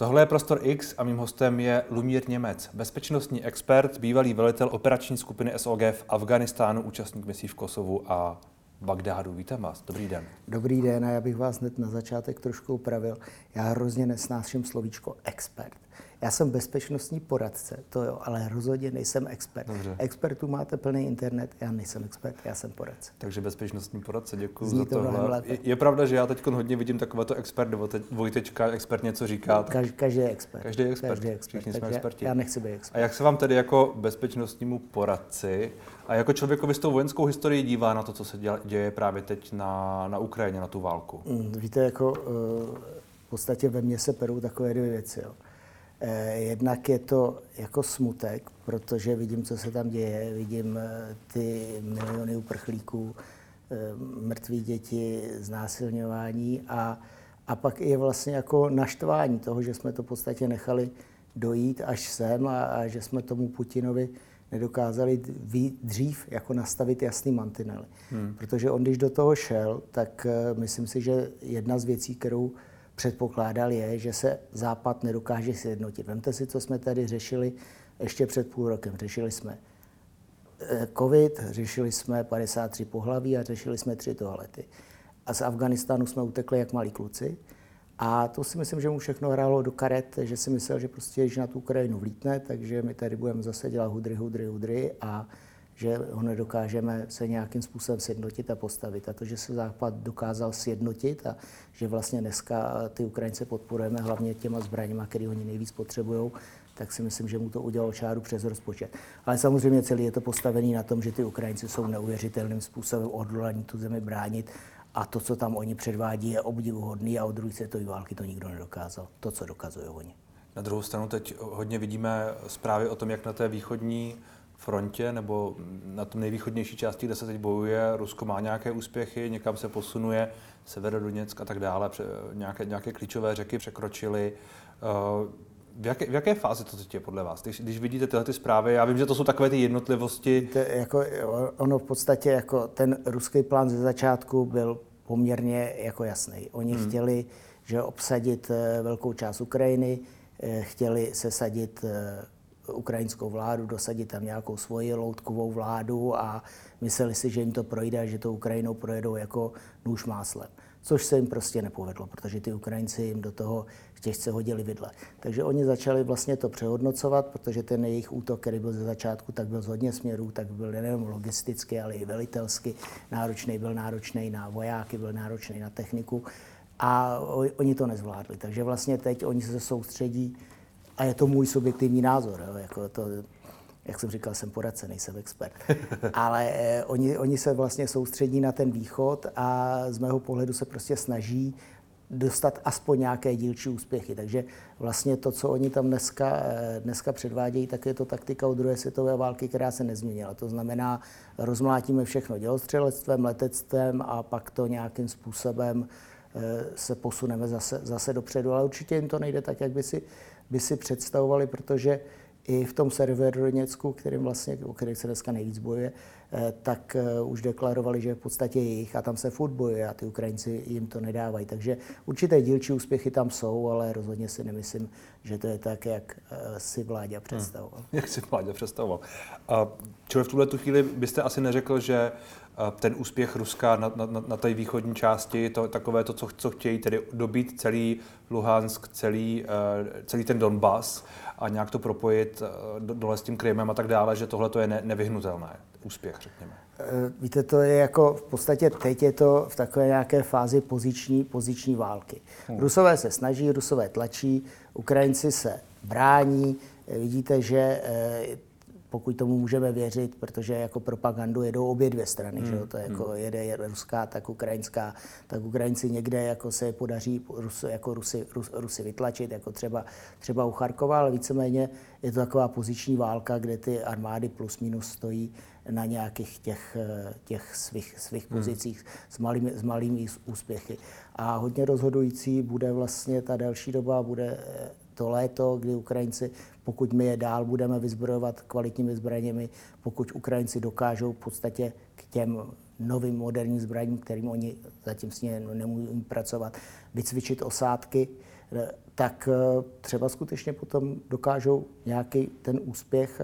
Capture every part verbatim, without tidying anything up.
Tohle je Prostor X a mým hostem je Lumír Němec, bezpečnostní expert, bývalý velitel operační skupiny S O G v Afghánistánu, účastník misí v Kosovu a Bagdádu. Vítám vás, dobrý den. Dobrý den a já bych vás hned na začátek trošku upravil. Já hrozně nesnáším slovíčko expert. Já jsem bezpečnostní poradce, to jo, ale rozhodně nejsem expert. Dobře. Expertů máte plný internet, já nejsem expert, já jsem poradce. Takže bezpečnostní poradce, děkuji za tohle. Je, je pravda, že já teď hodně vidím takovéto expert, dvojtečka, expert něco říká. Tak... Kaž, každý je expert. Každý je expert, každý je expert. Všichni jsme experti. Já nechci být expert. A jak se vám tedy jako bezpečnostnímu poradci a jako člověkovi s tou vojenskou historií dívá na to, co se děje právě teď na, na Ukrajině, na tu válku? Víte, jako v podstatě ve mně se perou takové dvě věci, jo. Jednak je to jako smutek, protože vidím, co se tam děje, vidím ty miliony uprchlíků, mrtví děti, znásilňování a, a pak je vlastně jako naštvání toho, že jsme to v podstatě nechali dojít až sem a, a že jsme tomu Putinovi nedokázali dřív jako nastavit jasný mantinely. Hmm. Protože on, když do toho šel, tak myslím si, že jedna z věcí, kterou předpokládal, je, že se Západ nedokáže sjednotit. Vemte si, co jsme tady řešili ještě před půl rokem. Řešili jsme covid, řešili jsme padesát tři pohlaví a řešili jsme tři toalety. A z Afghánistánu jsme utekli jak malí kluci. A to si myslím, že mu všechno hrálo do karet, že si myslel, že prostě, když na tu Ukrajinu vlítne, takže my tady budeme zase dělat hudry, hudry, hudry a že ho nedokážeme se nějakým způsobem sjednotit a postavit. A to, že se Západ dokázal sjednotit a že vlastně dneska ty Ukrajince podporujeme hlavně těma zbraněma, které oni nejvíc potřebují, tak si myslím, že mu to udělalo čáru přes rozpočet. Ale samozřejmě celý je to postavený na tom, že ty Ukrajinci jsou neuvěřitelným způsobem odhodlaní tu zemi bránit a to, co tam oni předvádí, je obdivuhodný a od druhé světové války to nikdo nedokázal. To, co dokazují oni. Na druhou stranu teď hodně vidíme zprávy o tom, jak na té východní frontě nebo na tom nejvýchodnější části, kde se teď bojuje, Rusko má nějaké úspěchy, někam se posunuje, Severodoněck a tak dále, nějaké, nějaké klíčové řeky překročily. V jaké, v jaké fázi to teď je podle vás? Když, když vidíte tyhle ty zprávy, já vím, že to jsou takové ty jednotlivosti. To jako, ono v podstatě, jako ten ruský plán ze začátku byl poměrně jako jasný. Oni hmm. chtěli, že obsadit velkou část Ukrajiny, chtěli sesadit ukrajinskou vládu, dosadit tam nějakou svoji loutkovou vládu a mysleli si, že jim to projde a že to Ukrajinou projedou jako nůž máslem. Což se jim prostě nepovedlo, protože ty Ukrajinci jim do toho těžce hodili vidle. Takže oni začali vlastně to přehodnocovat, protože ten jejich útok, který byl ze začátku, tak byl z hodně směrů, tak byl nejen logisticky, ale i velitelsky náročný, byl náročný na vojáky, byl náročný na techniku a oni to nezvládli. Takže vlastně teď oni se soustředí. A je to můj subjektivní názor, jo? Jako to, jak jsem říkal, jsem poradce, nejsem expert. Ale eh, oni, oni se vlastně soustředí na ten východ a z mého pohledu se prostě snaží dostat aspoň nějaké dílčí úspěchy. Takže vlastně to, co oni tam dneska, dneska předvádějí, tak je to taktika od druhé světové války, která se nezměnila. To znamená, rozmlátíme všechno dělostřelectvem, letectvem a pak to nějakým způsobem eh, se posuneme zase, zase dopředu. Ale určitě jim to nejde tak, jak by si by si představovali, protože i v tom Severodoněcku, kterým vlastně, o kterém se dneska nejvíc bojuje, tak už deklarovali, že v podstatě jich a tam se furt bojuje a ty Ukrajinci jim to nedávají. Takže určité dílčí úspěchy tam jsou, ale rozhodně si nemyslím, že to je tak, jak si vláda představoval. Hmm. Jak si vláda představoval. Čili v tuhle tu chvíli byste asi neřekl, že ten úspěch Ruska na, na, na té východní části, to, takové to, co, co chtějí, tedy dobít celý Luhansk, celý, celý ten Donbas a nějak to propojit dole s tím Krymem a tak dále, že tohle to je ne, nevyhnutelné. Úspěch, řekněme. Víte, to je jako v podstatě teď je to v takové nějaké fázi poziční, poziční války. Hmm. Rusové se snaží, Rusové tlačí, Ukrajinci se brání. Vidíte, že pokud tomu můžeme věřit, protože jako propagandu jedou obě dvě strany, hmm. že to jako hmm. jede, jede ruská, tak ukrajinská, tak Ukrajinci někde jako se podaří Rus, jako Rusy, Rus, Rusy vytlačit, jako třeba, třeba u Charkova, ale víceméně je to taková poziční válka, kde ty armády plus minus stojí na nějakých těch, těch svých, svých pozicích hmm. s, malými, s malými úspěchy. A hodně rozhodující bude vlastně ta další doba, bude to léto, kdy Ukrajinci, pokud my je dál budeme vyzbrojovat kvalitními zbraněmi, pokud Ukrajinci dokážou v podstatě k těm novým moderním zbraním, kterým oni zatím s ním nemůžou pracovat, vycvičit osádky, tak třeba skutečně potom dokážou nějaký ten úspěch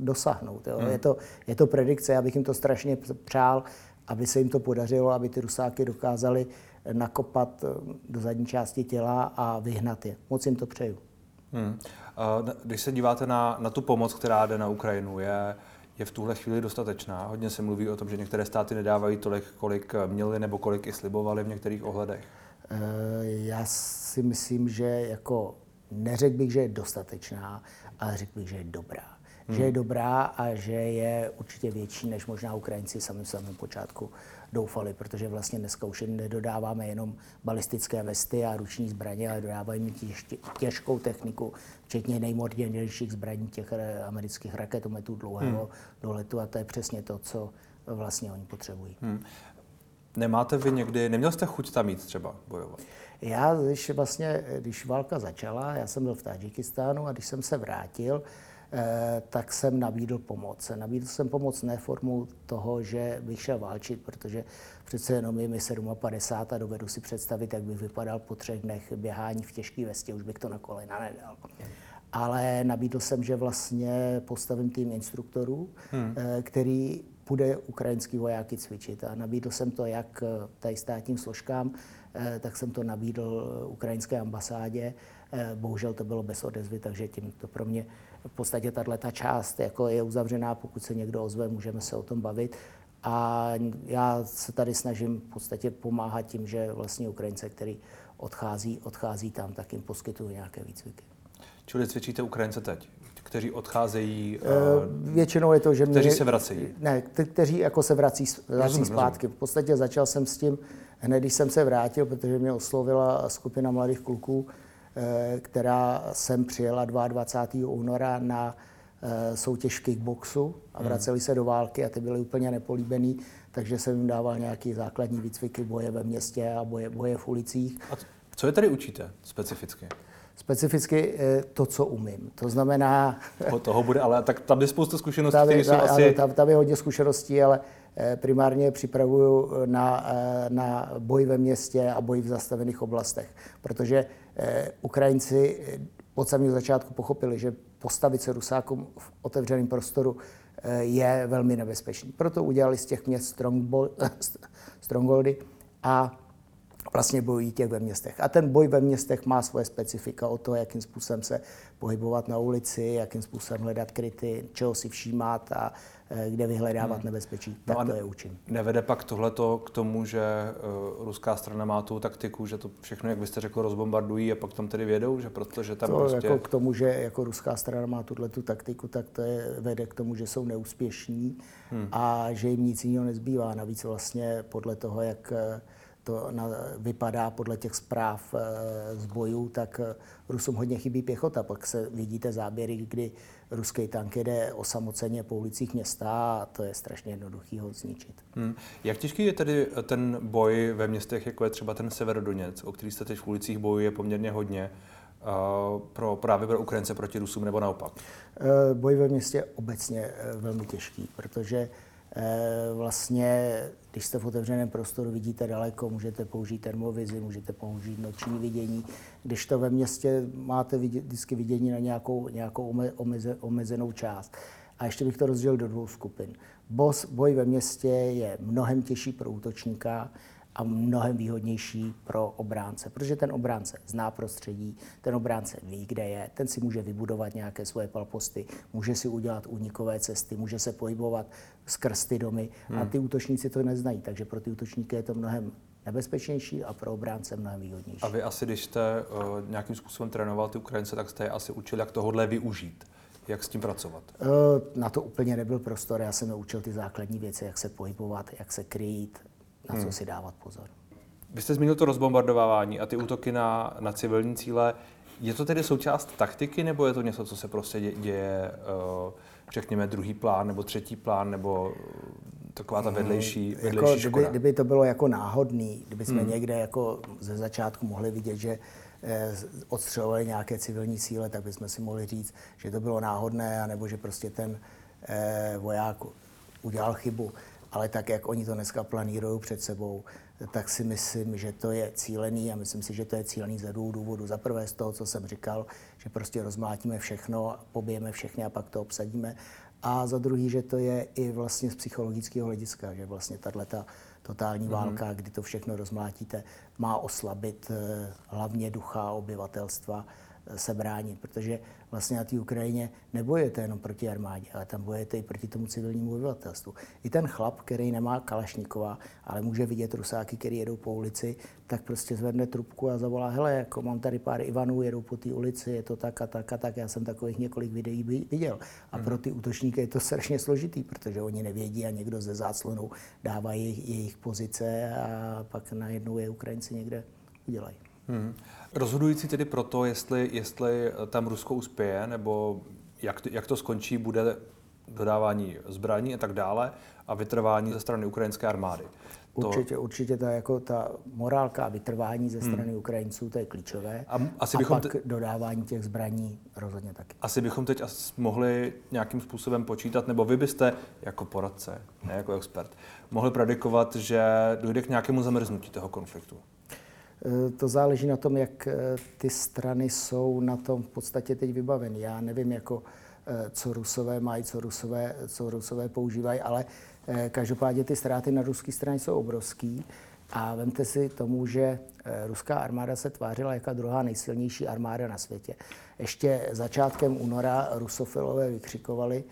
dosáhnout. Jo. Hmm. Je to, je to predikce, já bych jim to strašně přál, aby se jim to podařilo, aby ty Rusáky dokázali nakopat do zadní části těla a vyhnat je. Moc jim to přeju. Hmm. Když se díváte na, na tu pomoc, která jde na Ukrajinu, je, je v tuhle chvíli dostatečná? Hodně se mluví o tom, že některé státy nedávají tolik, kolik měly nebo kolik i slibovali v některých ohledech. Já si myslím, že jako neřekl bych, že je dostatečná, ale řekl bych, že je dobrá. Hmm. Že je dobrá a že je určitě větší, než možná Ukrajinci sami v samém počátku doufali, protože vlastně dneska už nedodáváme jenom balistické vesty a ruční zbraně, ale dodáváme těž, těžkou techniku, včetně nejmodernějších zbraní těch amerických raketometů dlouhého hmm. doletu, a to je přesně to, co vlastně oni potřebují. Hmm. Nemáte vy někdy, neměl jste chuť tam jít třeba bojovat? Já, když vlastně, když válka začala, já jsem byl v Tádžikistánu a když jsem se vrátil, Eh, tak jsem nabídl pomoc. Nabídl jsem pomoc ne formou toho, že bych šel válčit, protože přece jenom je mi padesát sedm a dovedu si představit, jak bych vypadal po třech dnech běhání v těžké vestě, už bych to na kolena nedal. Ale nabídl jsem, že vlastně postavím tým instruktorů, hmm. eh, který půjde ukrajinský vojáky cvičit. A nabídl jsem to jak tady státním složkám, eh, tak jsem to nabídl ukrajinské ambasádě. Bohužel to bylo bez odezvy, takže tím to pro mě v podstatě tato část jako je uzavřená, pokud se někdo ozve, můžeme se o tom bavit. A já se tady snažím v podstatě pomáhat tím, že vlastně Ukrajince, který odchází, odchází tam, tak jim poskytuju nějaké výcviky. Čili cvičíte Ukrajince teď, kteří odcházejí, e, většinou je to, že kteří mě, se vrací? Ne, kteří jako se vrací, vrací rozumím, zpátky. Rozumím. V podstatě začal jsem s tím hned, když jsem se vrátil, protože mě oslovila skupina mladých kluků, která sem přijela dvacátého druhého února na soutěž v kickboxu a vraceli se do války a ty byly úplně nepolíbený, takže jsem jim dával nějaké základní výcviky boje ve městě a boje, boje v ulicích. A co je tady učíte specificky? Specificky to, co umím. To znamená... O toho bude, ale tak tam je spousta zkušeností, které jsou asi... Tam, tam je hodně zkušeností, ale primárně připravuju na, na boj ve městě a boj v zastavených oblastech, protože Ukrajinci od samého začátku pochopili, že postavit se Rusákům v otevřeném prostoru je velmi nebezpečný. Proto udělali z těch měst strongholdy a vlastně bojují těch ve městech. A ten boj ve městech má svoje specifika o to, jakým způsobem se pohybovat na ulici, jakým způsobem hledat kryty, čeho si všímat a kde vyhledávat hmm. nebezpečí. Tak no to je učím. Nevede pak tohleto k tomu, že uh, ruská strana má tu taktiku, že to všechno, jak byste řekl, rozbombardují a pak tam tedy vědou, že protože tam to prostě... Jako k tomu, že jako ruská strana má tuhletu taktiku, tak to je, vede k tomu, že jsou neúspěšní hmm. a že jim nic jiného nezbývá. Navíc vlastně podle toho, jak to na, vypadá podle těch zpráv e, z bojů, tak e, Rusům hodně chybí pěchota. Pak se vidíte záběry, kdy ruský tank jede osamoceně po ulicích města a to je strašně jednoduchý ho zničit. Hmm. Jak těžký je tedy ten boj ve městech, jako je třeba ten Severodoněck, o který jste teď v ulicích bojuje poměrně hodně, Uh, pro, právě pro Ukrajince proti Rusům nebo naopak? E, boj ve městě obecně e, velmi těžký, protože vlastně, když jste v otevřeném prostoru, vidíte daleko, můžete použít termovizi, můžete použít noční vidění. Když to ve městě máte vždycky vidění na nějakou, nějakou omeze, omezenou část. A ještě bych to rozdělil do dvou skupin. Boss, boj ve městě je mnohem těžší pro útočníka a mnohem výhodnější pro obránce, protože ten obránce zná prostředí, ten obránce ví, kde je, ten si může vybudovat nějaké svoje palposty, může si udělat únikové cesty, může se pohybovat skrz ty domy hmm. a ty útočníci to neznají, takže pro ty útočníky je to mnohem nebezpečnější a pro obránce mnohem výhodnější. A vy asi, když jste uh, nějakým způsobem trénoval ty Ukrajince, tak jste je asi učili, jak tohodle využít. Jak s tím pracovat? Na to úplně nebyl prostor, já jsem je učil ty základní věci, jak se pohybovat, jak se krýt, na co hmm. si dávat pozor. Vy jste zmínil to rozbombardování a ty útoky na, na civilní cíle. Je to tedy součást taktiky, nebo je to něco, co se prostě děje, řekněme, druhý plán, nebo třetí plán, nebo taková ta vedlejší, hmm. vedlejší jako, škoda? Kdyby, kdyby to bylo jako náhodný, kdyby jsme hmm. někde jako ze začátku mohli vidět, že odstřelovali nějaké civilní cíle, tak bychom si mohli říct, že to bylo náhodné, nebo že prostě ten eh, voják udělal chybu. ale tak, jak oni to dneska planírují před sebou, tak si myslím, že to je cílený a myslím si, že to je cílený ze dvou důvodů. Za prvé z toho, co jsem říkal, že prostě rozmlátíme všechno, pobijeme všechny a pak to obsadíme. A za druhý, že to je i vlastně z psychologického hlediska, že vlastně tato totální válka, kdy to všechno rozmlátíte, má oslabit hlavně ducha obyvatelstva se bránit, protože vlastně na té Ukrajině nebojete jenom proti armádě, ale tam bojete i proti tomu civilnímu obyvatelstvu. I ten chlap, který nemá Kalašnikova, ale může vidět rusáky, který jedou po ulici, tak prostě zvedne trubku a zavolá, hele, jako mám tady pár Ivanů, jedou po té ulici, je to tak a tak a tak, já jsem takových několik videí viděl. A hmm. pro ty útočníky je to strašně složitý, protože oni nevědí a někdo ze záclonu dává jejich, jejich pozice a pak najednou je Ukrajinci někde udělají. Hmm. Rozhodující tedy proto, jestli, jestli tam Rusko uspěje, nebo jak to, jak to skončí, bude dodávání zbraní a tak dále a vytrvání ze strany ukrajinské armády. Určitě, to... určitě ta, jako ta morálka a vytrvání ze strany hmm. Ukrajinců, to je klíčové. A, asi a bychom pak te... dodávání těch zbraní rozhodně taky. Asi bychom teď asi mohli nějakým způsobem počítat, nebo vy byste jako poradce, ne jako expert, mohli predikovat, že dojde k nějakému zamrznutí toho konfliktu. To záleží na tom, jak ty strany jsou na tom v podstatě teď vybaveny. Já nevím, jako, co Rusové mají, co Rusové, co Rusové používají, ale každopádně ty ztráty na ruské straně jsou obrovský. A vemte si tomu, že ruská armáda se tvářila jako druhá nejsilnější armáda na světě. Ještě začátkem února rusofilové vykřikovali,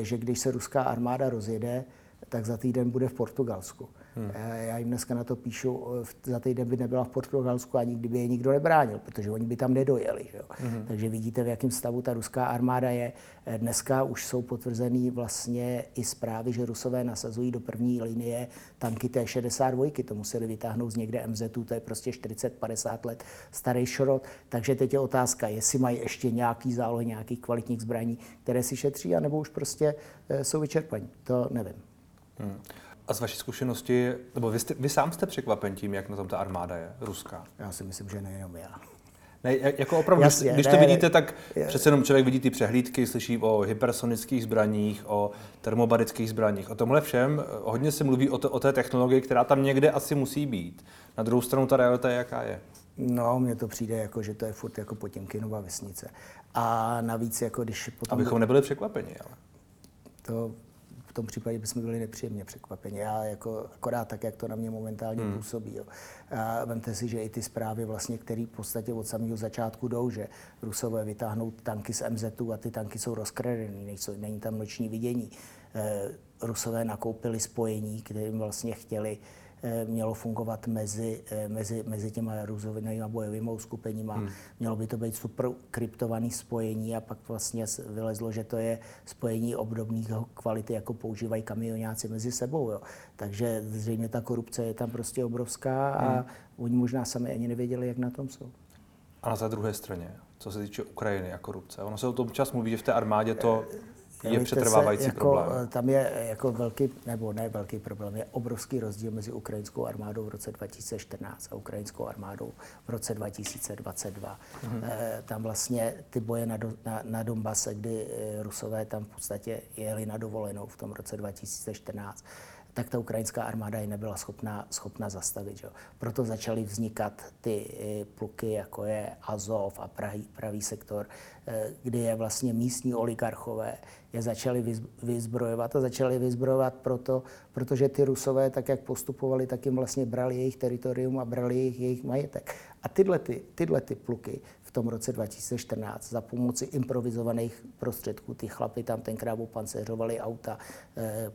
že když se ruská armáda rozjede, tak za týden bude v Portugalsku. Hmm. Já jim dneska na to píšu, za týden by nebyla v Portugalsku, ani kdyby je nikdo nebránil, protože oni by tam nedojeli. Že jo? Hmm. Takže vidíte, v jakém stavu ta ruská armáda je. Dneska už jsou potvrzený vlastně i zprávy, že Rusové nasazují do první linie tanky té šedesát dva. To museli vytáhnout z někde em zet u, to je prostě čtyřicet padesát let starý šrot. Takže teď je otázka, jestli mají ještě nějaký zálohy, nějakých kvalitních zbraní, které si šetří, anebo už prostě jsou vyčerpaní. To nevím. Hmm. A z vaší zkušenosti, nebo vy, jste, vy sám jste překvapen tím, jak na tom ta armáda je, ruská? Já si myslím, že nejenom já. Ne, jako opravdu, Jasně, když ne, to vidíte, tak je, přece jenom člověk vidí ty přehlídky, slyší o hypersonických zbraních, o termobarických zbraních. O tomhle všem hodně se mluví o, to, o té technologii, která tam někde asi musí být. Na druhou stranu ta realita je, jaká je. No, mně to přijde jako, že to je furt jako Potěmkinova vesnice. A navíc, jako když potom... Abychom nebyli překvapeni, ale... To... V tom případě bychom byli nepříjemně překvapeni. Já jako akorát tak, jak to na mě momentálně hmm. působí. Jo. A vemte si, že i ty zprávy, vlastně, které v podstatě od samého začátku jdou, že Rusové vytáhnou tanky z em zet u a ty tanky jsou rozkradené, není tam noční vidění. E, Rusové nakoupili spojení, kterým vlastně chtěli, e, mělo fungovat mezi, e, mezi, mezi těma růzovými bojovými uskupeníma. Hmm. Mělo by to být super kryptované spojení a pak vlastně vylezlo, že to je spojení obdobných kvality, jako používají kamionáci mezi sebou. Jo. Takže zřejmě ta korupce je tam prostě obrovská a hmm. oni možná sami ani nevěděli, jak na tom jsou. A na té druhé straně, co se týče Ukrajiny a korupce, ono se o tom čas mluví, že v té armádě to... Je přetrvávající se, jako, problém. Tam je jako velký, nebo ne velký problém, je obrovský rozdíl mezi ukrajinskou armádou v roce dva tisíce čtrnáct a ukrajinskou armádou v roce dva tisíce dvacet dva. Mm-hmm. E, tam vlastně ty boje na, na, na Donbase, kdy Rusové tam v podstatě jeli na dovolenou v tom roce dva tisíce čtrnáct, tak ta ukrajinská armáda ji nebyla schopna, schopna zastavit. Jo. Proto začaly vznikat ty pluky, jako je Azov a Pravý, Pravý sektor, kdy je vlastně místní oligarchové, je začali vyzbrojovat a začali vyzbrojovat proto, protože ty Rusové, tak jak postupovali, tak jim vlastně brali jejich teritorium a brali jejich, jejich majetek. A tyhle, ty, tyhle ty pluky v tom roce dva tisíce čtrnáct za pomoci improvizovaných prostředků, ty chlapy tam tenkrát opanceřovali auta, eh,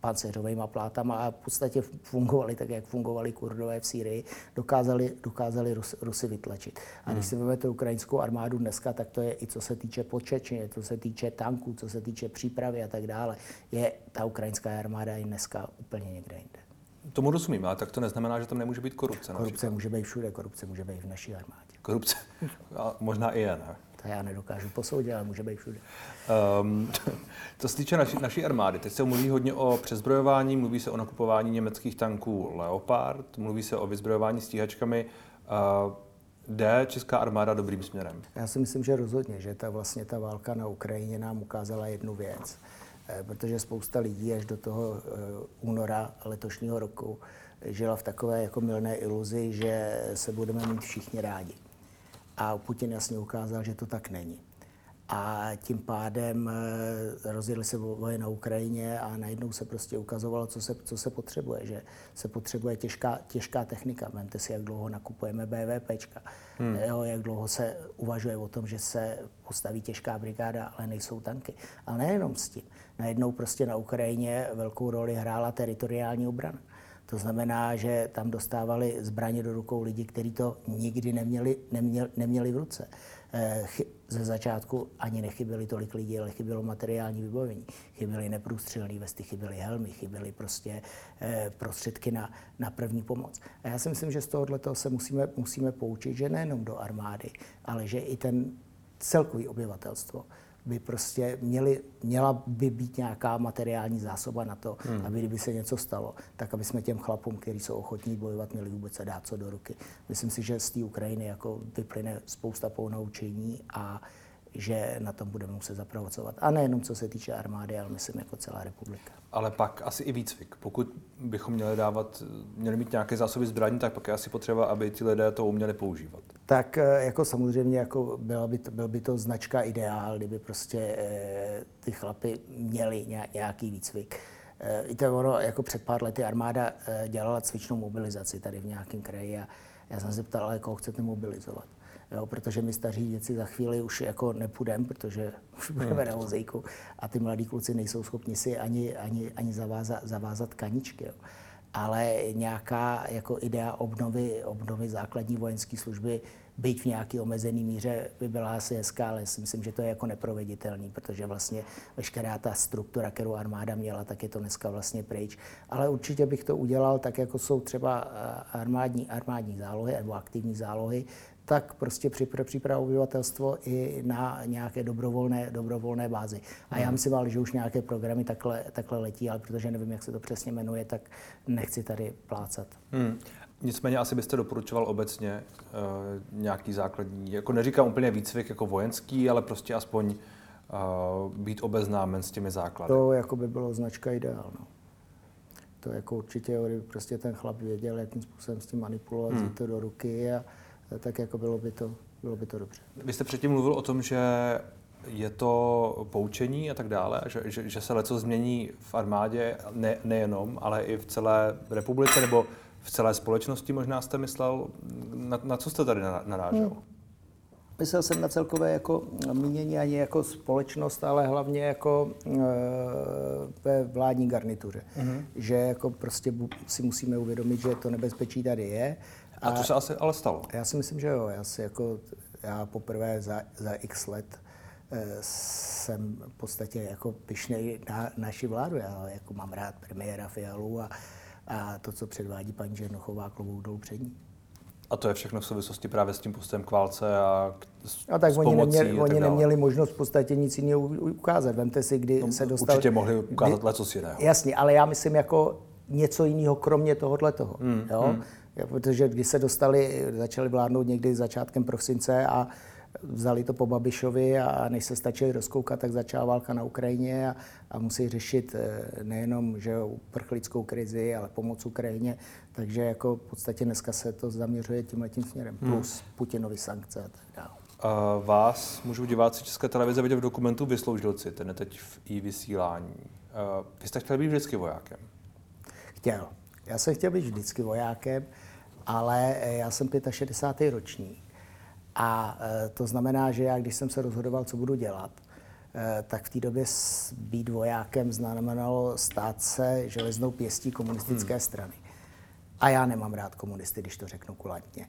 pancéřovejma plátama a v podstatě fungovali tak, jak fungovali Kurdové v Sýrii, dokázali, dokázali Rus, Rusy vytlačit. A když si vezmete ukrajinskou armádu dneska, tak to je i co se týče počečně, co se týče tanků, co se týče přípravy a tak dále, je ta ukrajinská armáda i dneska úplně někde jinde. Tomu rozumím, ale tak to neznamená, že tam nemůže být korupce. Korupce například může být všude, korupce může být v naší armádě. Korupce, a možná i jen, to já nedokážu posoudit, ale může být všude. Um, co se týče naši, naší armády, teď se mluví hodně o přezbrojování, mluví se o nakupování německých tanků Leopard, mluví se o vyzbrojování stíhačkami. Uh, jde česká armáda dobrým směrem? Já si myslím, že rozhodně, že ta, vlastně ta válka na Ukrajině nám ukázala jednu věc. protože spousta lidí až do toho února letošního roku žila v takové jako mylné iluzi, že se budeme mít všichni rádi. A Putin jasně ukázal, že to tak není. A tím pádem rozjedly se boje na Ukrajině a najednou se prostě ukazovalo, co se, co se potřebuje. Že se potřebuje těžká, těžká technika. Vemte si, jak dlouho nakupujeme BVPčka. Hmm. Jo, jak dlouho se uvažuje o tom, že se postaví těžká brigáda, ale nejsou tanky. Ale nejenom s tím. Najednou prostě na Ukrajině velkou roli hrála teritoriální obrana. To znamená, že tam dostávali zbraně do rukou lidi, kteří to nikdy neměli, neměli, neměli v ruce. Ze začátku ani nechyběli tolik lidí, ale chybělo materiální vybavení. Chyběly neprůstřelné vesty, chyběly helmy, chyběly prostě prostředky na, na první pomoc. A já si myslím, že z tohoto se musíme, musíme poučit, že nejenom do armády, ale že i ten celkový obyvatelstvo by prostě měli, měla by být nějaká materiální zásoba na to, hmm. aby kdyby se něco stalo, tak aby jsme těm chlapům, kteří jsou ochotní bojovat, měli vůbec se dát co do ruky. Myslím si, že z té Ukrajiny jako vyplyne spousta ponaučení a že na tom budeme muset zapracovat. A nejenom co se týče armády, ale myslím jako celá republika. Ale pak asi i výcvik. Pokud bychom měli dávat, měli mít nějaké zásoby zbraní, tak pak je asi potřeba, aby ti lidé to uměli používat. Tak jako samozřejmě jako byla by to, byl by to značka ideál, kdyby prostě eh, ty chlapy měli nějaký výcvik. Eh, i to ono, jako před pár lety armáda eh, dělala cvičnou mobilizaci tady v nějakém kraji a já jsem se ptal, ale koho chcete mobilizovat. Jo, protože my staří děci za chvíli už jako nepůjdeme, protože už budeme na vozejku a ty mladí kluci nejsou schopni si ani, ani, ani zaváza, zavázat kaničky. Jo. Ale nějaká jako idea obnovy, obnovy základní vojenské služby, byť v nějaké omezené míře, by byla asi hezká, ale si myslím, že to je jako neproveditelný, protože vlastně veškerá ta struktura, kterou armáda měla, tak je to dneska vlastně pryč. Ale určitě bych to udělal tak, jako jsou třeba armádní, armádní zálohy nebo aktivní zálohy, tak prostě připravu obyvatelstvo i na nějaké dobrovolné, dobrovolné bázi. A já myslím, ale, že už nějaké programy takhle, takhle letí, ale protože nevím, jak se to přesně jmenuje, tak nechci tady plácat. Hmm. Nicméně asi byste doporučoval obecně uh, nějaký základní, jako neříkám úplně výcvik jako vojenský, ale prostě aspoň uh, být obeznámen s těmi základy. To jako by bylo značka ideál. No. To jako určitě, kdyby prostě ten chlap věděl, jakým způsobem s tím manipulovat, hmm. to do ruky a tak jako bylo by to, bylo by to dobře. Vy jste předtím mluvil o tom, že je to poučení a tak dále, že, že, že se leco změní v armádě, ne, nejenom, ale i v celé republice nebo v celé společnosti, možná jste myslel, na, na co jste tady narážel? Hmm. Myslel jsem na celkové jako mínění ani jako společnost, ale hlavně jako e, ve vládní garnituře. Hmm. Že jako prostě si musíme uvědomit, že to nebezpečí tady je. A, a to se asi ale stalo? Já si myslím, že jo. Já, si jako, já poprvé za, za x let e, jsem v podstatě jako pyšnej na naši vládu. Já jako mám rád premiéra Fialu a, a to, co předvádí paní Žernochová, klobouk dolů před ní. A to je všechno v souvislosti právě s tím postem k válce a, k, a tak s oni pomocí neměli, a tak oni dále. Neměli možnost v podstatě nic jiného ukázat. Vemte si, kdy no, se dostal... Určitě mohli ukázat lecos jiného. Jasně, ale já myslím jako něco jiného, kromě tohohletoho. Hmm, jo? Hmm. Protože když se dostali, začali vládnout někdy začátkem prosince a vzali to po Babišovi a než se stačili rozkoukat, tak začala válka na Ukrajině a, a musí řešit nejenom že uprchlickou krizi, ale pomoc Ukrajině. Takže jako v podstatě dneska se to zaměřuje tímhletím směrem. Hmm. Plus Putinovi sankce a tak dále. A vás můžou diváci České televize vidět v dokumentu Vysloužilci, ten je teď v i-vysílání. Vy jste chtěl být vždycky vojákem? Chtěl. Já jsem chtěl být vždycky vojákem. Ale já jsem šedesátý pátý ročník a to znamená, že já, když jsem se rozhodoval, co budu dělat, tak v té době být vojákem znamenalo stát se železnou pěstí komunistické hmm. strany. A já nemám rád komunisty, když to řeknu kulantně.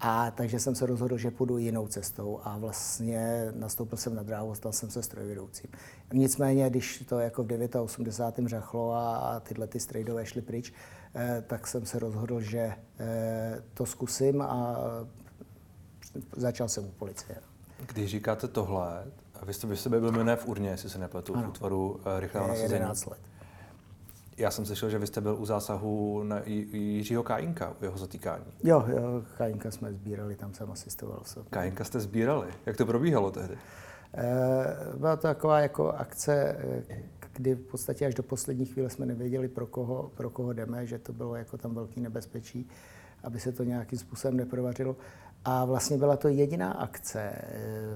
A takže jsem se rozhodl, že půjdu jinou cestou a vlastně nastoupil jsem na dráhu, stal jsem se strojvedoucím. Nicméně, když to jako v osmdesátém devátém řachlo a tyhle ty strejdové šly pryč, tak jsem se rozhodl, že to zkusím a začal jsem u policie. Když říkáte tohle, vy jste, vy jste byl jmené v urně, jestli se nepletu, v útvaru rychlého nasazení. jedenáct let. Já jsem slyšel, že vy jste byl u zásahu na Jiřího Kajinka, u jeho zatýkání. Jo, jo, Kajinka jsme sbírali, tam jsem asistoval. Kajinka jste sbírali? Jak to probíhalo tehdy? Byla to taková jako akce, kdy v podstatě až do poslední chvíle jsme nevěděli, pro koho, pro koho jdeme, že to bylo jako tam velký nebezpečí, aby se to nějakým způsobem neprovařilo. A vlastně byla to jediná akce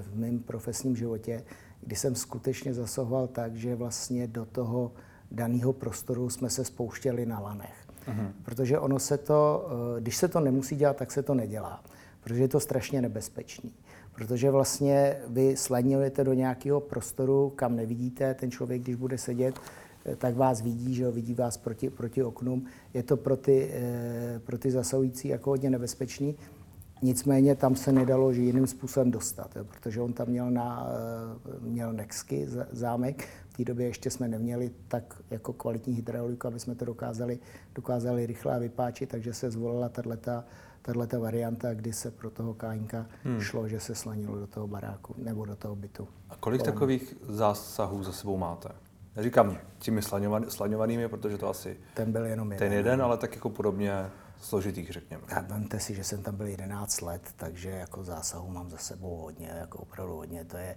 v mém profesním životě, kdy jsem skutečně zasahoval tak, že vlastně do toho daného prostoru jsme se spouštěli na lanech. Uhum. Protože ono se to, když se to nemusí dělat, tak se to nedělá. Protože je to strašně nebezpečný. Protože vlastně vy slanilujete do nějakého prostoru, kam nevidíte, ten člověk, když bude sedět, tak vás vidí, že jo, vidí vás proti, proti oknům. Je to pro ty, pro ty zasahující jako hodně nebezpečný. Nicméně tam se nedalo že jiným způsobem dostat, jo, protože on tam měl, na, měl nexky, zámek. V té době ještě jsme neměli tak jako kvalitní hydrauliku, aby jsme to dokázali, dokázali rychle vypáčit, takže se zvolila tato varianta, kdy se pro toho Kajíňka hmm. šlo, že se slanilo do toho baráku nebo do toho bytu. A kolik Kolem. takových zásahů za sebou máte? Já říkám těmi slaňovaný, slaňovanými, protože to asi ten byl jenom jeden, ten jeden, ale tak jako podobně složitých, řekněme. Já vemte si, že jsem tam byl jedenáct let, takže jako zásahů mám za sebou hodně, jako opravdu hodně. To je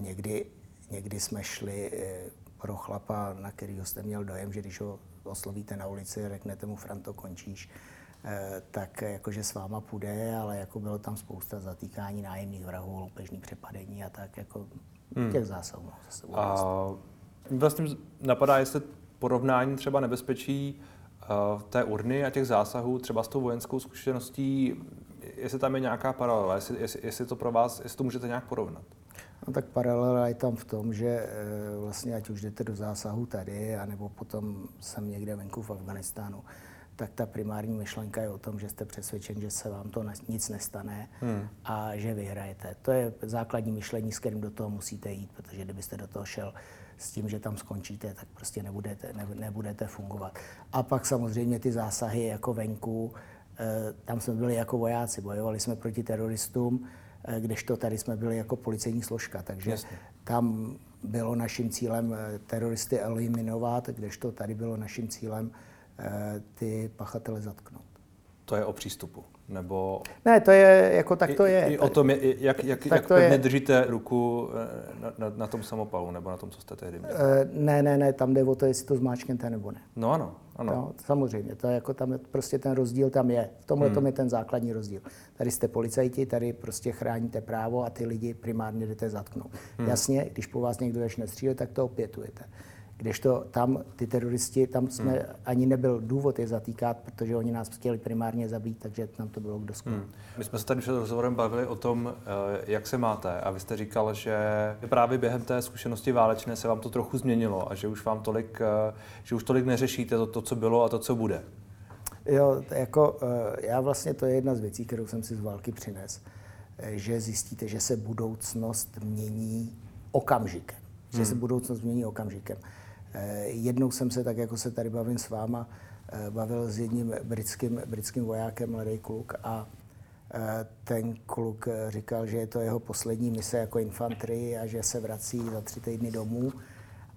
někdy, někdy jsme šli pro chlapa, na kterýho jste měl dojem, že když ho oslovíte na ulici, řeknete mu Franto, končíš, tak jakože s váma půjde, ale jako bylo tam spousta zatýkání nájemných vrahů, loupežní přepadení a tak, jako hmm. těch zásahů mám za sebou. A vlastně napadá, jestli porovnání třeba nebezpečí té urny a těch zásahů, třeba s tou vojenskou zkušeností, jestli tam je nějaká paralela, jestli, jestli, jestli to pro vás, jestli to můžete nějak porovnat. No tak paralela je tam v tom, že vlastně ať už jdete do zásahu tady, anebo potom jsem někde venku v Afghánistánu, tak ta primární myšlenka je o tom, že jste přesvědčen, že se vám to nic nestane hmm. a že vyhrajete. To je základní myšlení, s kterým do toho musíte jít, protože kdybyste do toho šel s tím, že tam skončíte, tak prostě nebudete, ne, nebudete fungovat. A pak samozřejmě ty zásahy jako venku, e, tam jsme byli jako vojáci, bojovali jsme proti teroristům, e, kdežto tady jsme byli jako policejní složka, takže Jasně. tam bylo naším cílem teroristy eliminovat, kdežto tady bylo naším cílem e, ty pachatele zatknout. To je o přístupu, nebo... Ne, to je, jako tak to je. I, i o tom, je, jak, jak, jak to pevně je. Držíte ruku na, na, na tom samopalu, nebo na tom, co jste tehdy měli? E, ne, ne, ne, tam jde o to, jestli to zmáčknete nebo ne. No ano, ano. No, samozřejmě, to je jako tam, prostě ten rozdíl tam je. V tomhle hmm. tom je ten základní rozdíl. Tady jste policajti, tady prostě chráníte právo a ty lidi primárně jdete zatknout. Hmm. Jasně, když po vás někdo ještě nestříle, tak to opětujete. Kdežto tam ty teroristi, tam jsme hmm. ani nebyl důvod je zatýkat, protože oni nás chtěli primárně zabít, takže nám to bylo k dosku. Hmm. My jsme se tady před rozhovorem bavili o tom, jak se máte, a vy jste říkal, že právě během té zkušenosti válečné se vám to trochu změnilo a že už vám tolik, že už tolik neřešíte to, to co bylo a to, co bude. Jo, jako já vlastně to je jedna z věcí, kterou jsem si z války přinesl, že zjistíte, že se budoucnost mění okamžikem. Hmm. Že se budoucnost mění okamžikem. Jednou jsem se, tak jako se tady bavím s váma, bavil s jedním britským, britským vojákem, mladý kluk, a ten kluk říkal, že je to jeho poslední mise jako infantry a že se vrací za tři týdny domů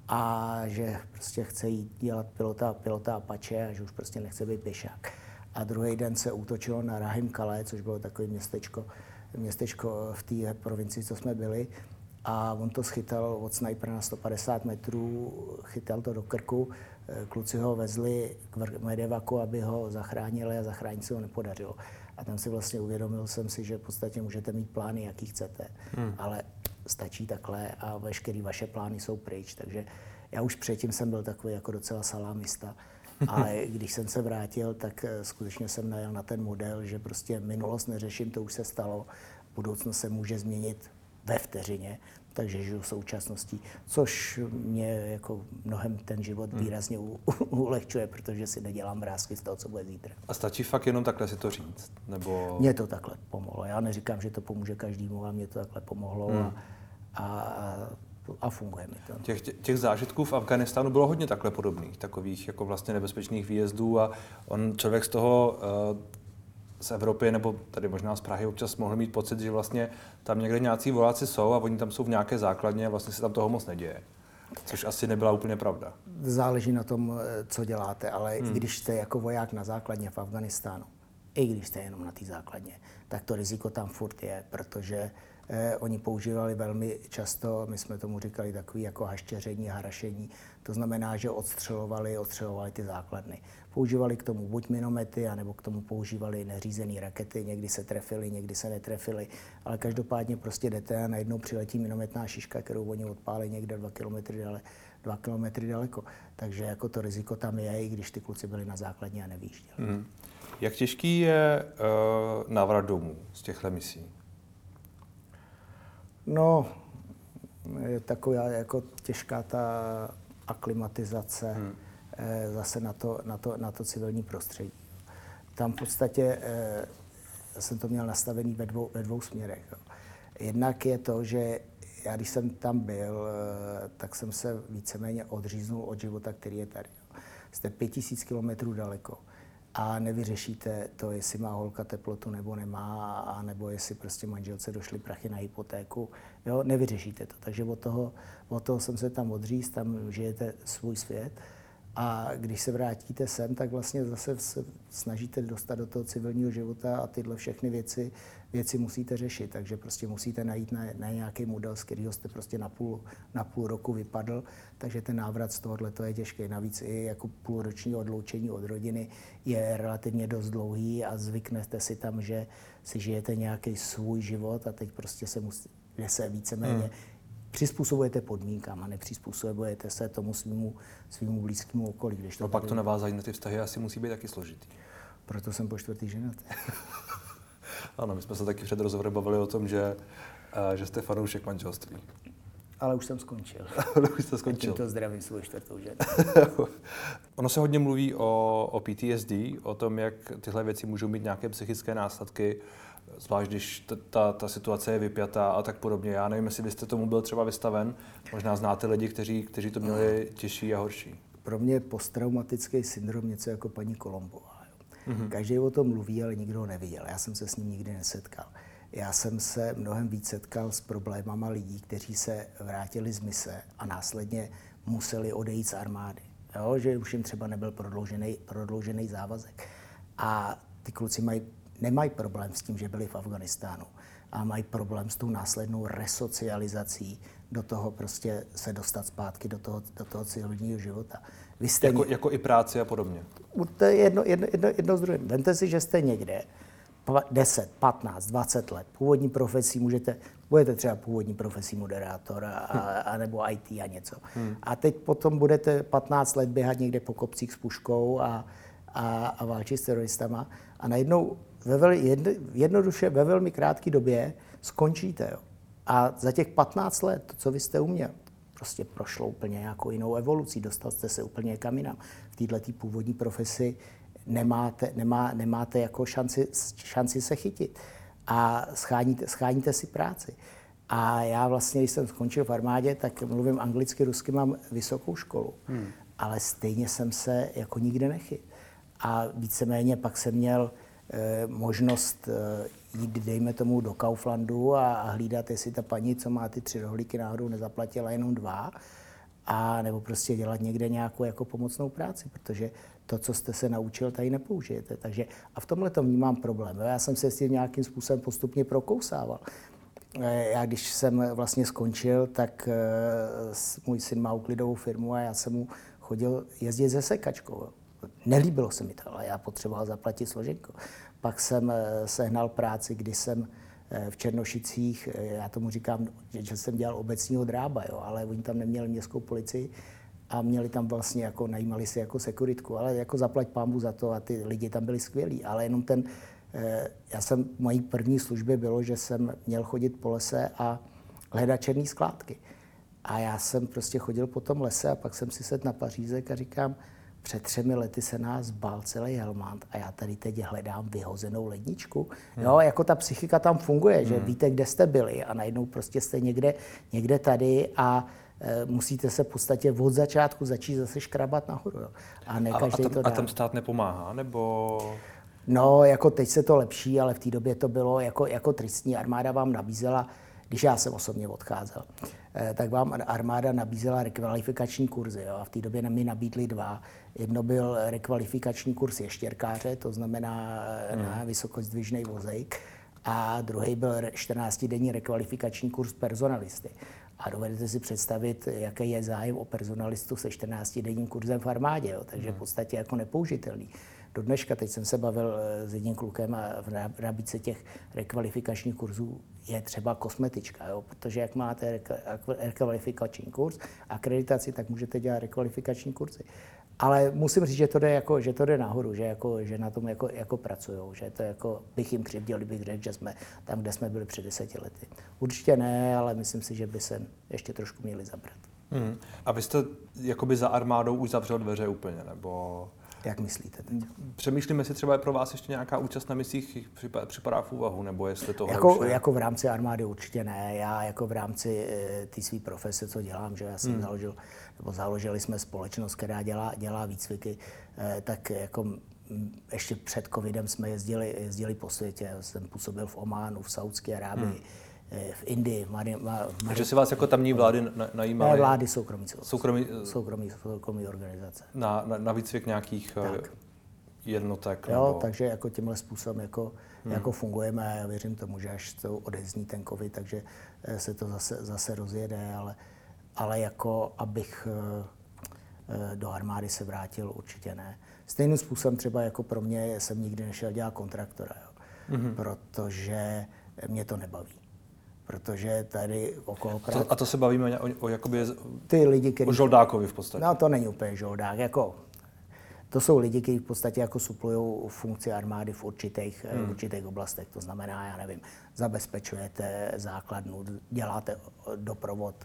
a že prostě chce jít dělat pilota, pilota Apache a že už prostě nechce být pěšák. A druhý den se útočilo na Rahimkale, což bylo takové městečko, městečko v té provincii, co jsme byli. A on to schytal od snajpera na sto padesát metrů, chytal to do krku, kluci ho vezli k medevaku, aby ho zachránili a zachránit se ho nepodařilo. A tam si vlastně uvědomil jsem si, že v podstatě můžete mít plány, jaký chcete, hmm. ale stačí takhle a veškeré vaše plány jsou pryč. Takže já už předtím jsem byl takový jako docela salámista. Ale když jsem se vrátil, tak skutečně jsem najel na ten model, že prostě minulost neřeším, to už se stalo, budoucnost se může změnit ve vteřině, takže žiju současností, což mě jako mnohem ten život výrazně u, u, ulehčuje, protože si nedělám vrásky z toho, co bude zítra. A stačí fakt jenom takhle si to říct? Nebo... Mně to takhle pomohlo. Já neříkám, že to pomůže každému, a mně to takhle pomohlo hmm. a, a, a funguje mi to. Těch, těch zážitků v Afghánistánu bylo hodně takhle podobných, takových jako vlastně nebezpečných výjezdů a on člověk z toho uh, z Evropy nebo tady možná z Prahy občas mohl mít pocit, že vlastně tam někde nějací vojáci jsou a oni tam jsou v nějaké základně a vlastně se tam toho moc neděje. Což asi nebyla úplně pravda. Záleží na tom, co děláte, ale hmm. i když jste jako voják na základně v Afghánistánu, i když jste jenom na té základně, tak to riziko tam furt je, protože eh, oni používali velmi často, my jsme tomu říkali takový jako haštěření, harašení. To znamená, že odstřelovali, odstřelovali ty základny. Používali k tomu buď minomety, anebo k tomu používali neřízené rakety, někdy se trefily, někdy se netrefily, ale každopádně prostě jdete a najednou přiletí minometná šiška, kterou oni odpálí někde dva kilometry dále, dva kilometry daleko. Takže jako to riziko tam je, i když ty kluci byli na základně a nevýjížděli. Hmm. Jak těžký je uh, návrat domů z těchto misí? No, je taková jako těžká ta aklimatizace hmm. eh, zase na to, na, to, na to civilní prostředí. Tam v podstatě eh, jsem to měl nastavený ve dvou, ve dvou směrech. Jo. Jednak je to, že já když jsem tam byl, eh, tak jsem se víceméně odříznul od života, který je tady. Jo. Jste pět tisíc kilometrů daleko a nevyřešíte to, jestli má holka teplotu nebo nemá, a nebo jestli prostě manželce došly prachy na hypotéku. Jo, nevyřešíte to. Takže od toho, od toho jsem se tam odříz, tam žijete svůj svět. A když se vrátíte sem, tak vlastně zase se snažíte dostat do toho civilního života a tyhle všechny věci, věci musíte řešit. Takže prostě musíte najít na, na nějaký model, z kterého jste prostě na půl, na půl roku vypadl. Takže ten návrat z tohohle to je těžký. Navíc i jako půlroční odloučení od rodiny je relativně dost dlouhý a zvyknete si tam, že si žijete nějaký svůj život a teď prostě se musí, že se víceméně hmm. přizpůsobujete podmínkám a nepřizpůsobujete se tomu svýmu, svýmu blízkému okolí. Když to no pak tady... to navázání na ty vztahy asi musí být taky složitý. Proto jsem po čtvrtý ženatý. Ano, my jsme se taky před rozhovorem bavili o tom, že, že jste fanoušek manželství. Ale už jsem skončil. Ale už jste skončil. Tímto zdravím svou čtvrtou ženu. Ono se hodně mluví o, o P T S D, o tom, jak tyhle věci můžou mít nějaké psychické následky, zvlášť když ta, ta, ta situace je vypjatá a tak podobně. Já nevím, jestli byste tomu byl třeba vystaven. Možná znáte lidi, kteří, kteří to měli těžší a horší. Pro mě je posttraumatický syndrom něco jako paní Kolombová. Mm-hmm. Každý o tom mluví, ale nikdo ho neviděl. Já jsem se s ním nikdy nesetkal. Já jsem se mnohem víc setkal s problémama lidí, kteří se vrátili z mise a následně museli odejít z armády. Jo? Že už jim třeba nebyl prodloužený, prodloužený závazek. A ty kluci mají nemají problém s tím, že byli v Afghánistánu, a mají problém s tou následnou resocializací do toho prostě se dostat zpátky do toho, do toho civilního života. Vy jste jako, ně... jako i práci a podobně? To je jedno, jedno, jedno, jedno z druhým. Vemte si, že jste někde deset, patnáct, dvacet let. Původní profesí můžete, budete třeba původní profesí moderátor a, hmm. a nebo I T a něco. Hmm. A teď potom budete patnáct let běhat někde po kopcích s puškou a, a, a válčit s teroristama a najednou Ve vel, jedno, jednoduše ve velmi krátké době skončíte. Jo. A za těch patnáct let, to, co vy jste uměl, prostě prošlo úplně nějakou jinou evolucí, dostal jste se úplně kam jinam. V této původní profesi nemáte, nemá, nemáte jako šanci, šanci se chytit a scháníte, scháníte si práci. A já vlastně, když jsem skončil v armádě, tak mluvím anglicky, rusky, mám vysokou školu, hmm. ale stejně jsem se jako nikde nechyt. A víceméně pak jsem měl možnost jít, dejme tomu, do Kauflandu a hlídat, jestli ta paní, co má ty tři rohlíky náhodou, nezaplatila jenom dva, a nebo prostě dělat někde nějakou jako pomocnou práci, protože to, co jste se naučil, tady nepoužijete. Takže a v tomhle to vnímám problém. Já jsem se s tím nějakým způsobem postupně prokousával. Já když jsem vlastně skončil, tak můj syn má úklidovou firmu a já jsem mu chodil jezdit se sekačkou. Nelíbilo se mi to, ale já potřeboval zaplatit složenku. Pak jsem sehnal práci, kdy jsem v Černošicích, já tomu říkám, že jsem dělal obecního drába, jo, ale oni tam neměli městskou policii a měli tam vlastně jako, najímali si jako sekuritku, ale jako zaplať pánbu za to a ty lidi tam byli skvělí, ale jenom ten, já jsem, mojí první služby bylo, že jsem měl chodit po lese a hledat černý skládky. A já jsem prostě chodil po tom lese a pak jsem si sedl na pařízek a říkám, před třemi lety se nás bál celý Helmand a já tady teď hledám vyhozenou ledničku. Hmm. Jo, jako ta psychika tam funguje, hmm. že víte, kde jste byli a najednou prostě jste někde, někde tady a e, musíte se v podstatě od začátku začít zase škrabat nahoru. Jo. A ne každý a, a tam, to dá. A tam stát nepomáhá, nebo? No, jako teď se to lepší, ale v té době to bylo jako, jako tristní. Armáda vám nabízela, když já jsem osobně odcházel, tak vám armáda nabízela rekvalifikační kurzy. Jo? A v té době mi nabídli dva. Jedno byl rekvalifikační kurz ještěrkáře, to znamená hmm. na vysokozdvižnej vozejk. a druhý byl čtrnáctidenní rekvalifikační kurz personalisty. A dovedete si představit, jaký je zájem o personalistu se čtrnáctidenním kurzem v armádě, jo? Takže v podstatě jako nepoužitelný. Do dneška, teď jsem se bavil s jedním klukem a v nabídce těch rekvalifikačních kurzů je třeba kosmetička, jo? Protože jak máte rekvalifikační kurz a akreditaci, tak můžete dělat rekvalifikační kurzy. Ale musím říct, že to jde, jako, že to jde nahoru, že, jako, že na tom jako, jako pracujou, že to jako, bych jim přivděl, kdybych řekl, že jsme tam, kde jsme byli před deseti lety. Určitě ne, ale myslím si, že by se ještě trošku měli zabrat. Hmm. A vy jste jakoby za armádou už zavřel dveře úplně, nebo... Jak myslíte teď? Přemýšlíme si třeba, je pro vás ještě nějaká účast na misích připadá v úvahu, nebo jestli tohle jako, už... Jako v rámci armády určitě ne. Já jako v rámci e, té své profese, co dělám, že já jsem hmm. založil, nebo založili jsme společnost, která dělá, dělá výcviky, e, tak jako ještě před covidem jsme jezdili, jezdili po světě. Já jsem působil v Ománu, v Saudské Arábii. Hmm. V Indii. Mari, ma, mari, Takže si vás jako tamní vlády na, najímaly? Ne, vlády soukromí, soukromí, soukromí, soukromí organizace. Na, na, na výcvik nějakých tak. jednotek? Jo, nebo... takže jako tímhle způsobem jako, hmm. jako fungujeme. Já věřím tomu, že až to odezní ten covid, takže se to zase, zase rozjede, ale, ale jako abych do armády se vrátil, určitě ne. Stejným způsobem třeba jako pro mě jsem nikdy nešel dělat kontraktora, jo, hmm. protože mě to nebaví. Protože tady okolo... Prav... A, to, a to se bavíme o, o, jakoby, ty lidi, který... o žoldákovi v podstatě. No to není úplně žoldák. Jako, to jsou lidi, kteří v podstatě jako suplují funkci armády v určitých, hmm. v určitých oblastech. To znamená, já nevím, zabezpečujete základnu, děláte doprovod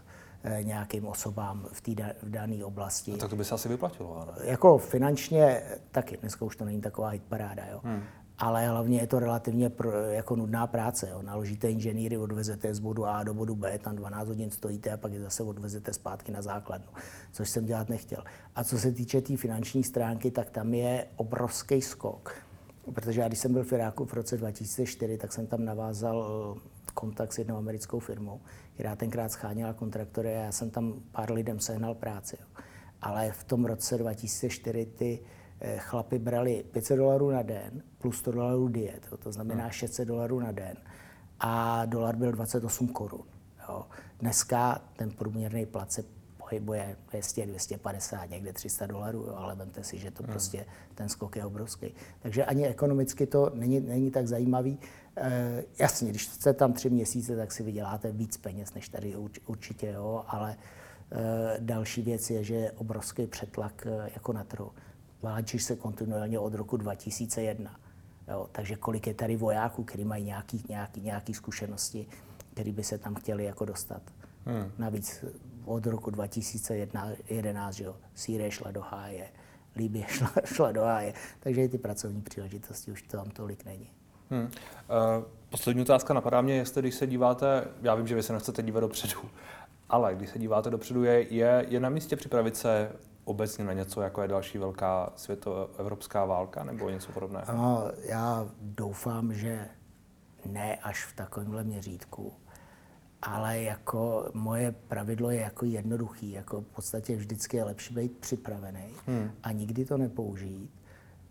nějakým osobám v té da, dané oblasti. A tak to by se asi vyplatilo, ne? Jako finančně taky. Dneska už to není taková hitparáda, jo. Hmm. Ale hlavně je to relativně pro, jako nudná práce. Jo. Naložíte inženýry, odvezete z bodu A do bodu B, tam dvanáct hodin stojíte a pak je zase odvezete zpátky na základnu, což jsem dělat nechtěl. A co se týče té tý finanční stránky, tak tam je obrovský skok. Protože já, když jsem byl v Iráku v roce dva tisíce čtyři, tak jsem tam navázal kontakt s jednou americkou firmou, která tenkrát scháněla kontraktory a já jsem tam pár lidem sehnal práci. Jo. Ale v tom roce dva tisíce čtyři ty chlapi brali pět set dolarů na den plus sto dolarů diet, jo, to znamená šest set dolarů na den a dolar byl dvacet osm korun. Jo. Dneska ten průměrný plat se pohybuje dvě stě, dvě stě padesát, někde tři sta dolarů, jo, ale vemte si, že to prostě ten skok je obrovský. Takže ani ekonomicky to není, není tak zajímavý. E, jasně, když jste tam tři měsíce, tak si vyděláte víc peněz než tady urč, určitě, jo, ale e, další věc je, že je obrovský přetlak e, jako na trhu. Válčí se kontinuálně od roku dva tisíce jedna. Jo, takže kolik je tady vojáků, kteří mají nějaké nějaký, nějaký zkušenosti, které by se tam chtěli jako dostat. Hmm. Navíc od roku dva tisíce jedenáct, že jo, Sýrie šla do háje, Libye šla, šla do háje, takže i ty pracovní příležitosti už tam tolik není. Hmm. Uh, poslední otázka napadá mě, jestli když se díváte, já vím, že vy se nechcete dívat dopředu, ale když se díváte dopředu, je, je, je na místě připravit se obecně na něco, jako je další velká světoevropská válka, nebo něco podobného? No, já doufám, že ne až v takovémhle měřítku, ale jako moje pravidlo je jako jednoduchý, jako v podstatě vždycky je lepší být připravený hmm. a nikdy to nepoužít,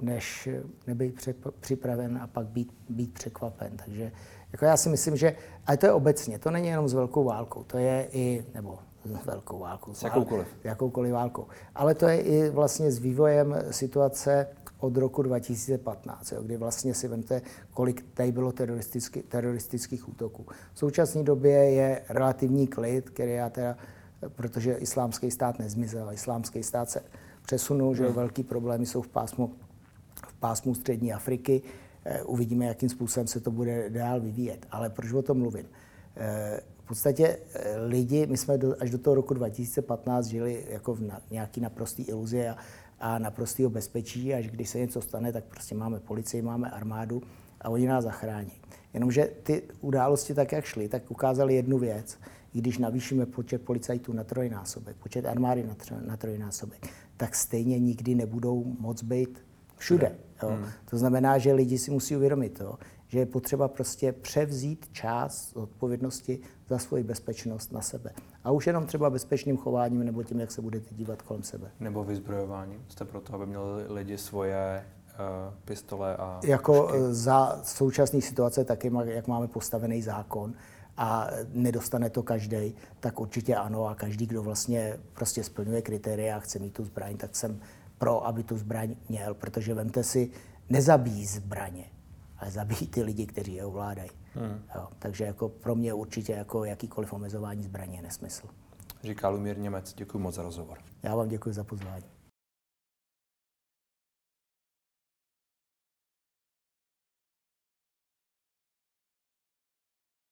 než nebejt připraven a pak být, být překvapen. Takže jako já si myslím, že, ale to je obecně, to není jenom s velkou válkou, to je i, nebo velkou válkou. S jakoukoliv. Jakoukoliv válkou. Ale to je i vlastně s vývojem situace od roku dva tisíce patnáct, jo, kdy vlastně si vemte, kolik tady bylo teroristický, teroristických útoků. V současné době je relativní klid, který já teda, protože Islámský stát nezmizel, Islámský stát se přesunul, že velký problémy jsou v pásmu, v pásmu Střední Afriky. Uvidíme, jakým způsobem se to bude dál vyvíjet. Ale proč o tom mluvím? V podstatě lidi, my jsme do, až do toho roku dva tisíce patnáct žili jako v na, nějaký naprostý iluzi a, a naprostýho bezpečí, až když se něco stane, tak prostě máme policii, máme armádu a oni nás zachrání. Jenomže ty události tak, jak šly, tak ukázali jednu věc. I když navýšíme počet policajtů na trojnásobek, počet armády na, tr, na trojnásobek, tak stejně nikdy nebudou moc být všude. Jo. Hmm. To znamená, že lidi si musí uvědomit, jo, že je potřeba prostě převzít část odpovědnosti za svoji bezpečnost na sebe. A už jenom třeba bezpečným chováním nebo tím, jak se budete dívat kolem sebe. Nebo vyzbrojováním. Jste proto, aby měli lidi svoje pistole a jako pušky. Za současné situace taky, jak máme postavený zákon a nedostane to každej, tak určitě ano a každý, kdo vlastně prostě splňuje kritéria a chce mít tu zbraň, tak jsem pro, aby tu zbraň měl, protože vemte si, nezabíjí zbraně, ale zabíjí ty lidi, kteří je ovládají. Hmm. Jo, takže jako pro mě určitě jako jakýkoliv omezování zbraně je nesmysl. Říká Lumír Němec. Děkuji moc za rozhovor. Já vám děkuji za pozvání.